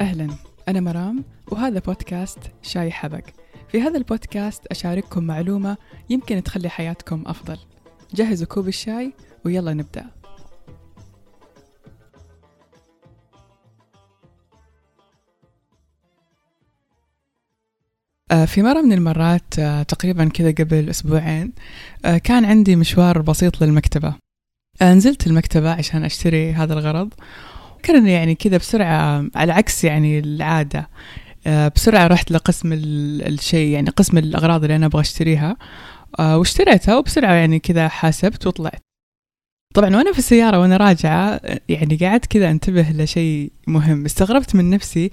أهلاً، أنا مرام وهذا بودكاست شاي حبق. في هذا البودكاست أشارككم معلومة يمكن تخلي حياتكم أفضل. جهزوا كوب الشاي ويلا نبدأ. في مرة من المرات تقريباً كذا قبل أسبوعين كان عندي مشوار بسيط للمكتبة. نزلت المكتبة عشان أشتري هذا الغرض، كان يعني كذا بسرعة على عكس يعني العادة. بسرعة رحت لقسم الشيء، يعني قسم الأغراض اللي أنا أبغى أشتريها، واشتريتها وبسرعة يعني كذا حاسبت وطلعت. طبعا وأنا في السيارة وأنا راجعة يعني قاعد كذا أنتبه لشيء مهم. استغربت من نفسي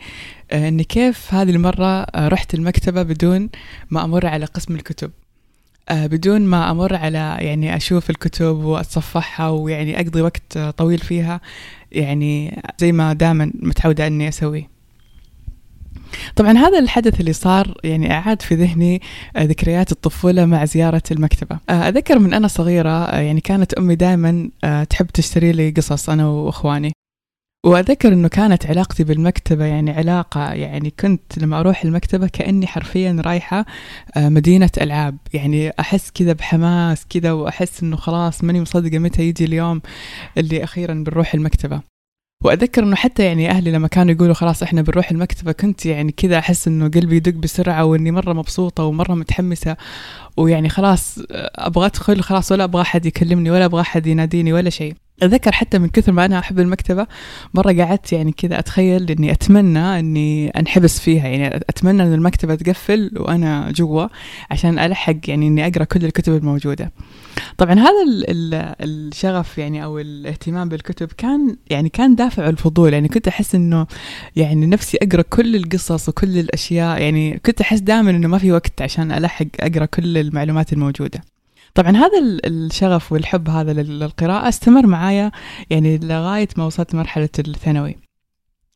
أني كيف هذه المرة رحت المكتبة بدون ما أمر على قسم الكتب، بدون ما أمر على يعني أشوف الكتب وأتصفحها ويعني أقضي وقت طويل فيها، يعني زي ما دائما متعودة أني أسوي. طبعا هذا الحدث اللي صار يعني أعاد في ذهني ذكريات الطفولة مع زيارة المكتبة. أذكر من أنا صغيرة يعني كانت أمي دائما تحب تشتري لي قصص أنا وإخواني، وأذكر أنه كانت علاقتي بالمكتبة يعني علاقة، يعني كنت لما أروح المكتبة كأني حرفيا رايحة مدينة ألعاب. يعني أحس كذا بحماس كذا، وأحس أنه خلاص ماني مصدقة متى يجي اليوم اللي أخيرا بنروح المكتبة. وأذكر أنه حتى يعني أهلي لما كانوا يقولوا خلاص إحنا بنروح المكتبة، كنت يعني كذا أحس أنه قلبي يدق بسرعة، وإني مرة مبسوطة ومرة متحمسة، ويعني خلاص أبغى أدخل، خلاص ولا أبغى أحد يكلمني ولا أبغى أحد يناديني ولا شيء. أذكر حتى من كثر ما أنا أحب المكتبة، مرة قعدت يعني كذا أتخيل أني أتمنى أني أنحبس فيها، يعني أتمنى أن المكتبة تقفل وأنا جوا عشان ألحق يعني أني أقرأ كل الكتب الموجودة. طبعا هذا الشغف يعني أو الاهتمام بالكتب كان دافع الفضول. يعني كنت أحس أنه يعني نفسي أقرأ كل القصص وكل الأشياء، يعني كنت أحس دائما أنه ما في وقت عشان ألحق أقرأ كل المعلومات الموجودة. طبعا هذا الشغف والحب هذا للقراءة استمر معايا يعني لغاية ما وصلت مرحلة الثانوي.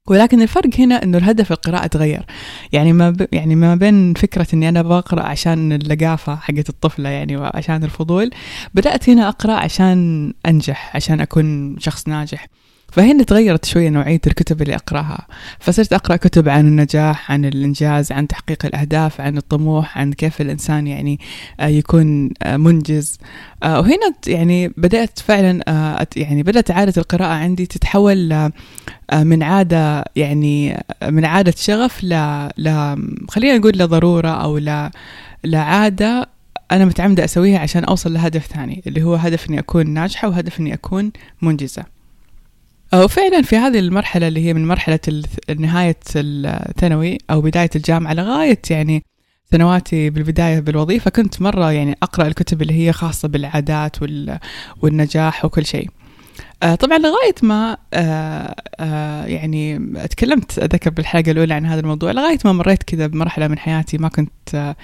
ولكن الفرق هنا إنه الهدف القراءة تغير، يعني ما بين فكرة إني أنا بقرأ عشان اللقافة حقت الطفلة يعني وعشان الفضول، بدأت هنا أقرأ عشان أنجح، عشان أكون شخص ناجح. فهنا تغيرت شوية نوعية الكتب اللي أقرأها، فصرت أقرأ كتب عن النجاح، عن الإنجاز، عن تحقيق الأهداف، عن الطموح، عن كيف الإنسان يعني يكون منجز. وهنا يعني بدأت فعلا يعني بدأت عادة القراءة عندي تتحول من عادة، يعني من عادة شغف ل خلينا نقول لضرورة أو لعادة أنا متعمدة أسويها عشان أوصل لهدف ثاني، اللي هو هدف إني أكون ناجحة وهدف إني أكون منجزة. وفعلا في هذه المرحلة اللي هي من مرحلة نهاية الثانوي أو بداية الجامعة لغاية يعني سنواتي بالبداية بالوظيفة، كنت مرة يعني أقرأ الكتب اللي هي خاصة بالعادات والنجاح وكل شيء. طبعا لغاية ما يعني أتكلمت أذكر بالحلقة الأولى عن هذا الموضوع، لغاية ما مريت كذا بمرحلة من حياتي ما كنت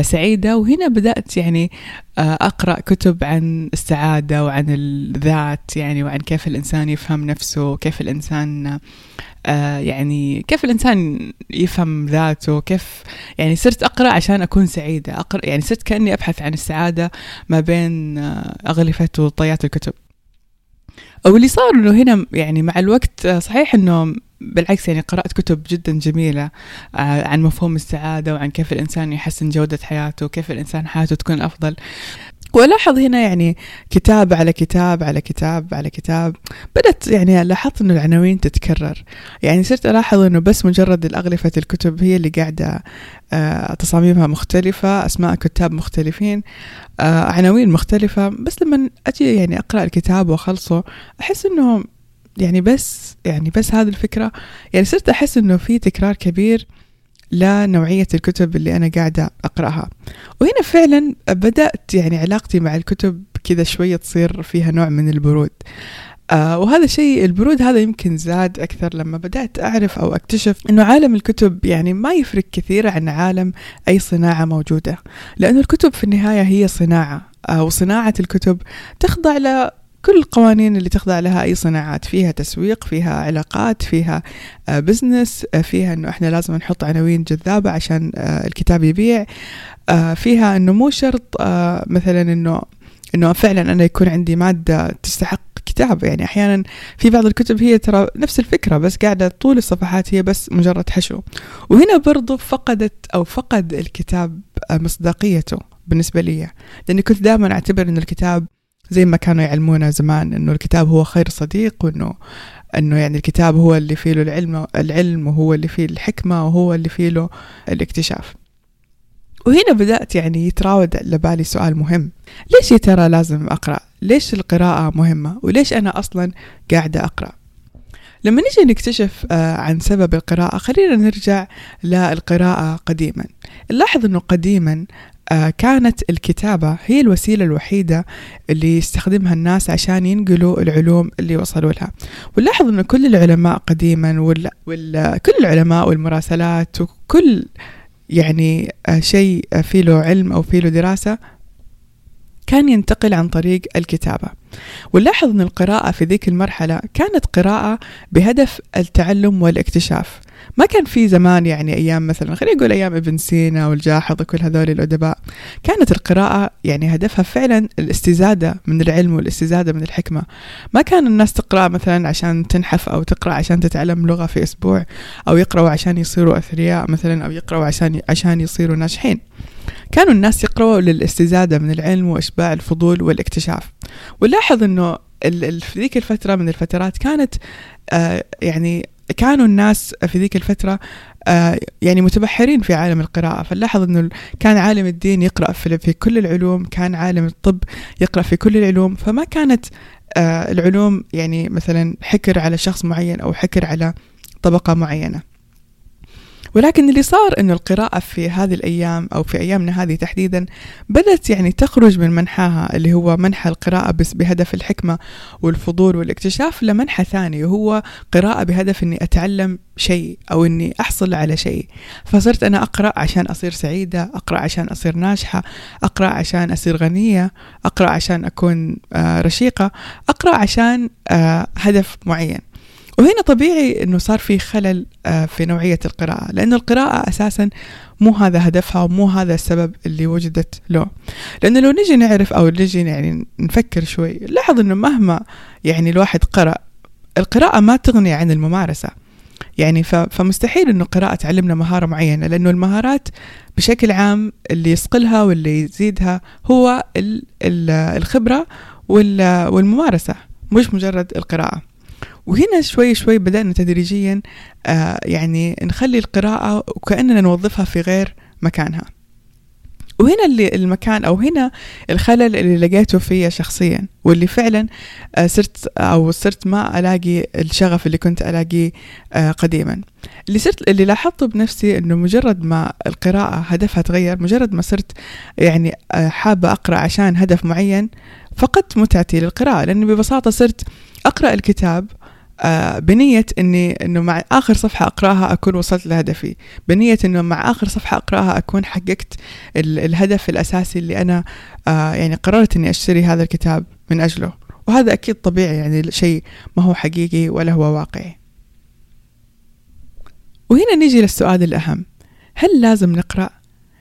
سعيدة، وهنا بدأت يعني أقرأ كتب عن السعادة وعن الذات، يعني وعن كيف الإنسان يفهم نفسه، كيف الإنسان يعني كيف الإنسان يفهم ذاته، كيف يعني صرت أقرأ عشان أكون سعيدة. أقرأ يعني صرت كأني أبحث عن السعادة ما بين أغلفة وطيات الكتب. أو اللي صار إنه هنا يعني مع الوقت صحيح إنه بالعكس يعني قرأت كتب جدا جميلة عن مفهوم السعادة وعن كيف الإنسان يحسن جودة حياته وكيف الإنسان حياته تكون أفضل. ولاحظ هنا يعني كتاب على كتاب على كتاب على كتاب، بدأت يعني لاحظت إنه العناوين تتكرر. يعني صرت ألاحظ إنه بس مجرد الأغلفة الكتب هي اللي قاعدة تصاميمها مختلفة، أسماء كتاب مختلفين، عناوين مختلفة. بس لما أجي يعني أقرأ الكتاب وأخلصه أحس إنه يعني بس هذه الفكرة، يعني صرت أحس إنه في تكرار كبير لنوعية الكتب اللي أنا قاعدة أقرأها. وهنا فعلا بدأت يعني علاقتي مع الكتب كذا شوية تصير فيها نوع من البرود. وهذا شيء البرود هذا يمكن زاد أكثر لما بدأت أعرف أو أكتشف أنه عالم الكتب يعني ما يفرق كثير عن عالم أي صناعة موجودة، لأنه الكتب في النهاية هي صناعة، وصناعة الكتب تخضع ل كل القوانين اللي تخضع لها أي صناعات، فيها تسويق، فيها علاقات، فيها بزنس، فيها أنه إحنا لازم نحط عناوين جذابة عشان الكتاب يبيع، فيها أنه مو شرط مثلا أنه فعلا أنا يكون عندي مادة تستحق كتاب. يعني أحيانا في بعض الكتب هي ترى نفس الفكرة بس قاعدة طول الصفحات هي بس مجرد حشو، وهنا برضو فقد الكتاب مصداقيته بالنسبة لي، لأني كنت دائما أعتبر أن الكتاب زي ما كانوا يعلمونا زمان أنه الكتاب هو خير صديق، وأنه يعني الكتاب هو اللي فيه له العلم وهو اللي فيه الحكمة وهو اللي فيه له الاكتشاف. وهنا بدأت يعني يتراود لبالي سؤال مهم، ليش يا ترى لازم أقرأ؟ ليش القراءة مهمة؟ وليش أنا أصلا قاعدة أقرأ؟ لما نجي نكتشف عن سبب القراءة خلينا نرجع للقراءة قديما. نلاحظ أنه قديما كانت الكتابة هي الوسيلة الوحيدة اللي يستخدمها الناس عشان ينقلوا العلوم اللي وصلوا لها. ونلاحظ أن كل العلماء قديما كل العلماء والمراسلات وكل يعني شيء فيه له علم أو فيه له دراسة كان ينتقل عن طريق الكتابة. ونلاحظ أن القراءة في ذيك المرحلة كانت قراءة بهدف التعلم والاكتشاف. ما كان في زمان يعني أيام مثلا خلينا نقول أيام ابن سينا والجاحظ وكل هذول الأدباء، كانت القراءة يعني هدفها فعلا الاستزادة من العلم والاستزادة من الحكمة. ما كان الناس تقرأ مثلا عشان تنحف أو تقرأ عشان تتعلم لغة في أسبوع، أو يقرأوا عشان يصيروا أثرياء مثلا، أو يقرأوا عشان يصيروا ناجحين. كانوا الناس يقرأوا للاستزادة من العلم وإشباع الفضول والاكتشاف. ولاحظ أنه في ذيك الفترة من الفترات كانت كانوا الناس في ذيك الفترة يعني متبحرين في عالم القراءة. فنلاحظ أنه كان عالم الدين يقرأ في كل العلوم، كان عالم الطب يقرأ في كل العلوم. فما كانت العلوم يعني مثلا حكر على شخص معين أو حكر على طبقة معينة. ولكن اللي صار أنه القراءة في هذه الأيام أو في أيامنا هذه تحديدا بدأت يعني تخرج من منحاها اللي هو منحى القراءة بس بهدف الحكمة والفضول والاكتشاف لمنحى ثاني، وهو قراءة بهدف أني أتعلم شيء أو أني أحصل على شيء. فصرت أنا أقرأ عشان أصير سعيدة، أقرأ عشان أصير ناجحة، أقرأ عشان أصير غنية، أقرأ عشان أكون رشيقة، أقرأ عشان هدف معين. وهنا طبيعي أنه صار في خلل في نوعية القراءة، لأن القراءة أساساً مو هذا هدفها ومو هذا السبب اللي وجدت له. لأنه لو نجي نعرف أو نجي يعني نفكر شوي، لاحظ أنه مهما يعني الواحد قرأ، القراءة ما تغني عن الممارسة. يعني فمستحيل أنه القراءة تعلمنا مهارة معينة، لأنه المهارات بشكل عام اللي يصقلها واللي يزيدها هو الخبرة والممارسة، مش مجرد القراءة. وهنا شوي شوي بدأنا تدريجيا يعني نخلي القراءة وكأننا نوظفها في غير مكانها. وهنا هنا الخلل اللي لقيته فيه شخصيا، واللي فعلا صرت ما ألاقي الشغف اللي كنت ألاقيه قديما. اللي لاحظته بنفسي أنه مجرد ما القراءة هدفها تغير، مجرد ما صرت يعني حابة أقرأ عشان هدف معين، فقدت متعتي للقراءة. لأن ببساطة صرت أقرأ الكتاب بنية إنه مع آخر صفحة أقرأها أكون وصلت لهدفي، بنية إنه مع آخر صفحة أقرأها أكون حققت الهدف الأساسي اللي أنا يعني قررت إني أشتري هذا الكتاب من أجله. وهذا أكيد طبيعي، يعني شيء ما هو حقيقي ولا هو واقعي. وهنا نيجي للسؤال الأهم، هل لازم نقرأ؟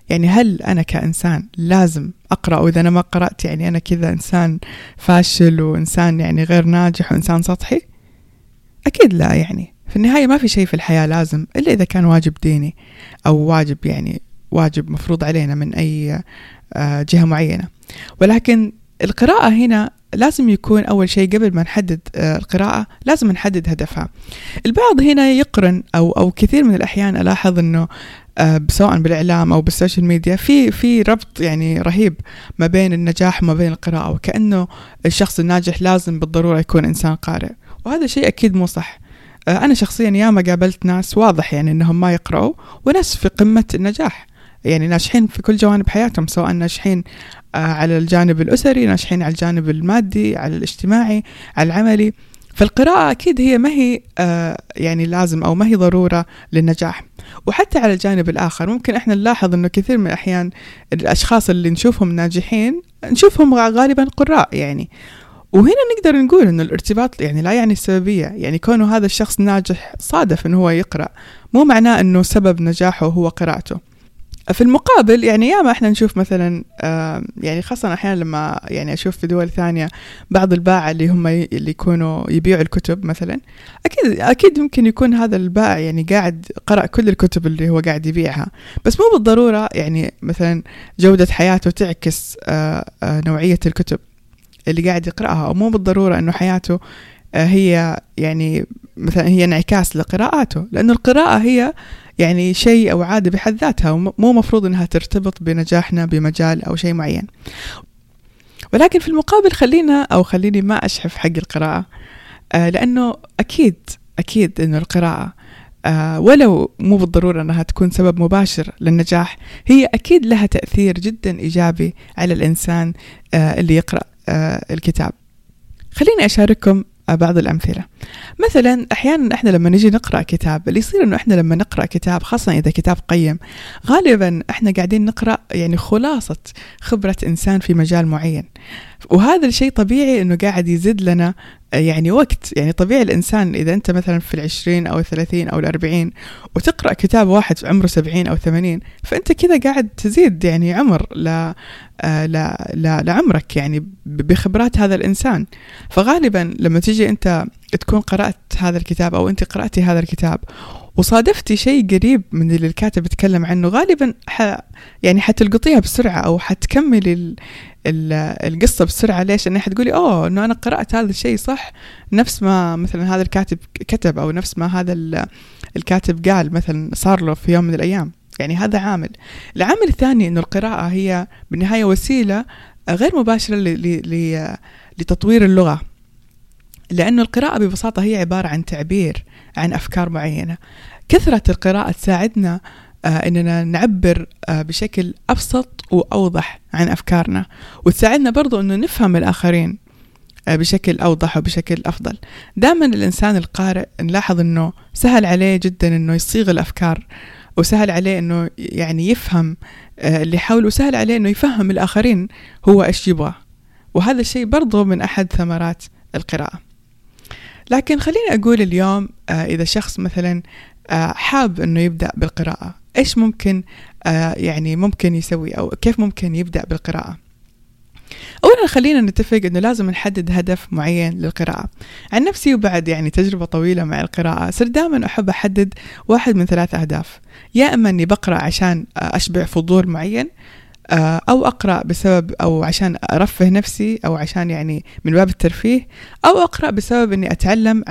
يعني هل أنا كإنسان لازم أقرأ، وإذا أنا ما قرأت يعني أنا كذا إنسان فاشل وإنسان يعني غير ناجح وإنسان سطحي؟ أكيد لا. يعني في النهاية ما في شيء في الحياة لازم إلا إذا كان واجب ديني أو واجب مفروض علينا من أي جهة معينة. ولكن القراءة هنا لازم يكون أول شيء قبل ما نحدد القراءة لازم نحدد هدفها. البعض هنا يقرن أو كثير من الأحيان ألاحظ أنه سواء بالإعلام أو بالسوشيال ميديا في ربط يعني رهيب ما بين النجاح وما بين القراءة، وكأنه الشخص الناجح لازم بالضرورة يكون إنسان قارئ. وهذا شيء أكيد مو صح. أنا شخصيا ياما قابلت ناس واضح يعني أنهم ما يقرأوا، وناس في قمة النجاح يعني ناجحين في كل جوانب حياتهم، سواء ناجحين على الجانب الأسري، ناجحين على الجانب المادي، على الاجتماعي، على العملي. فالقراءة أكيد هي ما هي يعني لازم أو ما هي ضرورة للنجاح. وحتى على الجانب الآخر ممكن إحنا نلاحظ إنه كثير من الأحيان الأشخاص اللي نشوفهم ناجحين نشوفهم غالبا قراء يعني، وهنا نقدر نقول إنه الارتباط يعني لا يعني السببية، يعني كونه هذا الشخص ناجح صادف إنه هو يقرأ مو معناه إنه سبب نجاحه هو قراءته. في المقابل يعني ياما إحنا نشوف مثلا يعني خاصة أحيانا لما يعني أشوف في دول ثانية بعض البائع اللي يكونوا يبيعوا الكتب مثلا، أكيد ممكن يكون هذا البائع يعني قاعد قرأ كل الكتب اللي هو قاعد يبيعها، بس مو بالضرورة يعني مثلا جودة حياته تعكس نوعية الكتب اللي قاعد يقرأها، أو مو بالضرورة أنه حياته هي يعني مثلا هي انعكاس لقراءاته، لأنه القراءة هي يعني شيء أو عادة بحد ذاتها، ومو مفروض أنها ترتبط بنجاحنا بمجال أو شيء معين. ولكن في المقابل خليني ما أشحف حق القراءة، لأنه أكيد أنه القراءة ولو مو بالضرورة أنها تكون سبب مباشر للنجاح، هي أكيد لها تأثير جدا إيجابي على الإنسان اللي يقرأ الكتاب. خليني أشارككم بعض الأمثلة. مثلا أحيانا إحنا لما نجي نقرأ كتاب، اللي يصير إنه إحنا لما نقرأ كتاب خاصة إذا كتاب قيم، غالبا إحنا قاعدين نقرأ يعني خلاصة خبرة إنسان في مجال معين، وهذا الشيء طبيعي إنه قاعد يزيد لنا يعني وقت. يعني طبيعي الإنسان إذا أنت مثلا في 20 أو 30 أو 40 وتقرأ كتاب واحد في عمره 70 أو 80، فأنت كذا قاعد تزيد يعني عمر لعمرك يعني بخبرات هذا الإنسان. فغالبا لما تيجي أنت تكون قرأت هذا الكتاب أو أنت قرأتي هذا الكتاب وصادفتي شيء قريب من اللي الكاتب يتكلم عنه، غالبا يعني حتلقطيها بسرعة أو حتكملي القصة بسرعة. ليش؟ أنها حتقولي أوه أنه أنا قرأت هذا الشيء صح، نفس ما مثلا هذا الكاتب كتب، أو نفس ما هذا الكاتب قال مثلا صار له في يوم من الأيام. يعني هذا عامل. العامل الثاني أنه القراءة هي بالنهاية وسيلة غير مباشرة لتطوير اللغة، لأنه القراءة ببساطة هي عبارة عن تعبير عن أفكار معينة. كثرة القراءة تساعدنا إننا نعبر بشكل أبسط وأوضح عن أفكارنا، وتساعدنا برضو إنه نفهم الآخرين بشكل أوضح وبشكل أفضل. دائما الإنسان القارئ نلاحظ إنه سهل عليه جدا إنه يصيغ الأفكار، وسهل عليه إنه يعني يفهم اللي حوله، وسهل عليه إنه يفهم الآخرين هو إيش يبغى، وهذا الشيء برضو من أحد ثمرات القراءة. لكن خليني أقول اليوم إذا شخص مثلا حاب أنه يبدأ بالقراءة، إيش ممكن يعني ممكن يسوي أو كيف ممكن يبدأ بالقراءة؟ أولا خلينا نتفق أنه لازم نحدد هدف معين للقراءة. عن نفسي وبعد يعني تجربة طويلة مع القراءة، صرت دائما أحب أحدد واحد من 3 أهداف، يا إما أني بقرأ عشان أشبع فضول معين، أو أقرأ بسبب أو عشان أرفه نفسي، أو عشان يعني من باب الترفيه، أو أقرأ بسبب أني أتعلم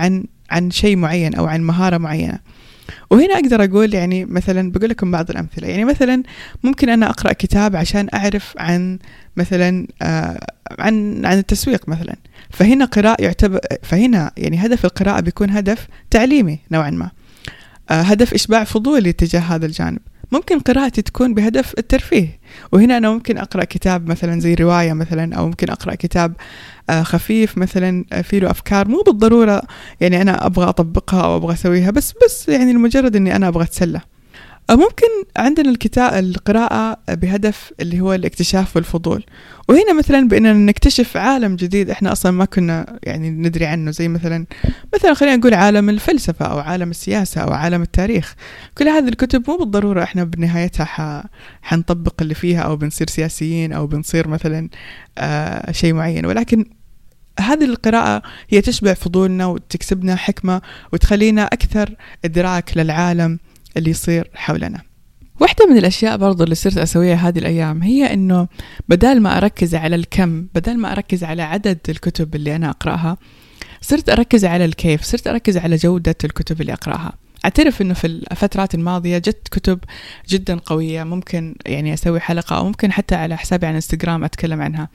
عن شيء معين أو عن مهارة معينة. وهنا أقدر أقول يعني مثلا بقول لكم بعض الأمثلة. يعني مثلا ممكن أنا أقرأ كتاب عشان أعرف عن مثلا عن التسويق مثلا، فهنا قراءة يعتبر، فهنا يعني هدف القراءة بيكون هدف تعليمي نوعا ما، هدف إشباع فضولي تجاه هذا الجانب. ممكن قراءتي تكون بهدف الترفيه، وهنا أنا ممكن أقرأ كتاب مثلا زي رواية مثلا، أو ممكن أقرأ كتاب خفيف مثلا فيه له أفكار مو بالضرورة يعني أنا أبغى أطبقها أو أبغى أسويها، بس يعني المجرد أني أنا أبغى أتسلى. أو ممكن عندنا القراءة بهدف اللي هو الاكتشاف والفضول، وهنا مثلا بأننا نكتشف عالم جديد إحنا أصلا ما كنا يعني ندري عنه، زي مثلا خلينا نقول عالم الفلسفة أو عالم السياسة أو عالم التاريخ. كل هذه الكتب مو بالضرورة إحنا بنهايتها حنطبق اللي فيها، أو بنصير سياسيين، أو بنصير مثلا شيء معين، ولكن هذه القراءة هي تشبع فضولنا وتكسبنا حكمة وتخلينا أكثر إدراك للعالم اللي يصير حولنا. واحدة من الأشياء برضو اللي صرت أسويها هذه الأيام هي أنه بدل ما أركز على الكم، بدل ما أركز على عدد الكتب اللي أنا أقرأها، صرت أركز على الكيف، صرت أركز على جودة الكتب اللي أقرأها. أعترف أنه في الفترات الماضية جت كتب جدا قوية، ممكن يعني أسوي حلقة أو ممكن حتى على حسابي على إنستغرام أتكلم عنها.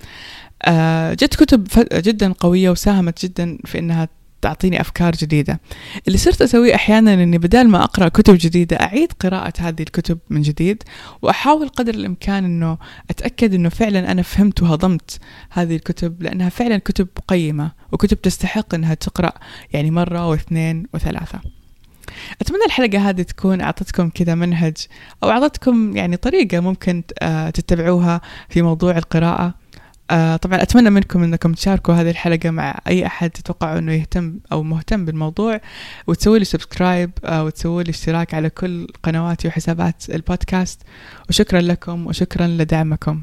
جت كتب جدا قوية وساهمت جدا في أنها تعطيني أفكار جديدة. اللي صرت أسويه أحيانا أني بدال ما أقرأ كتب جديدة، أعيد قراءة هذه الكتب من جديد، وأحاول قدر الإمكان أنه أتأكد أنه فعلا أنا فهمت وهضمت هذه الكتب، لأنها فعلا كتب قيمة وكتب تستحق أنها تقرأ يعني مرة واثنين وثلاثة. أتمنى الحلقة هذه تكون أعطتكم كذا منهج، أو أعطتكم يعني طريقة ممكن تتبعوها في موضوع القراءة. طبعا أتمنى منكم أنكم تشاركوا هذه الحلقة مع أي أحد تتوقعوا أنه يهتم أو مهتم بالموضوع، وتسوي لي سبسكرايب وتسوي لي اشتراك على كل قنواتي وحسابات البودكاست. وشكرا لكم وشكرا لدعمكم.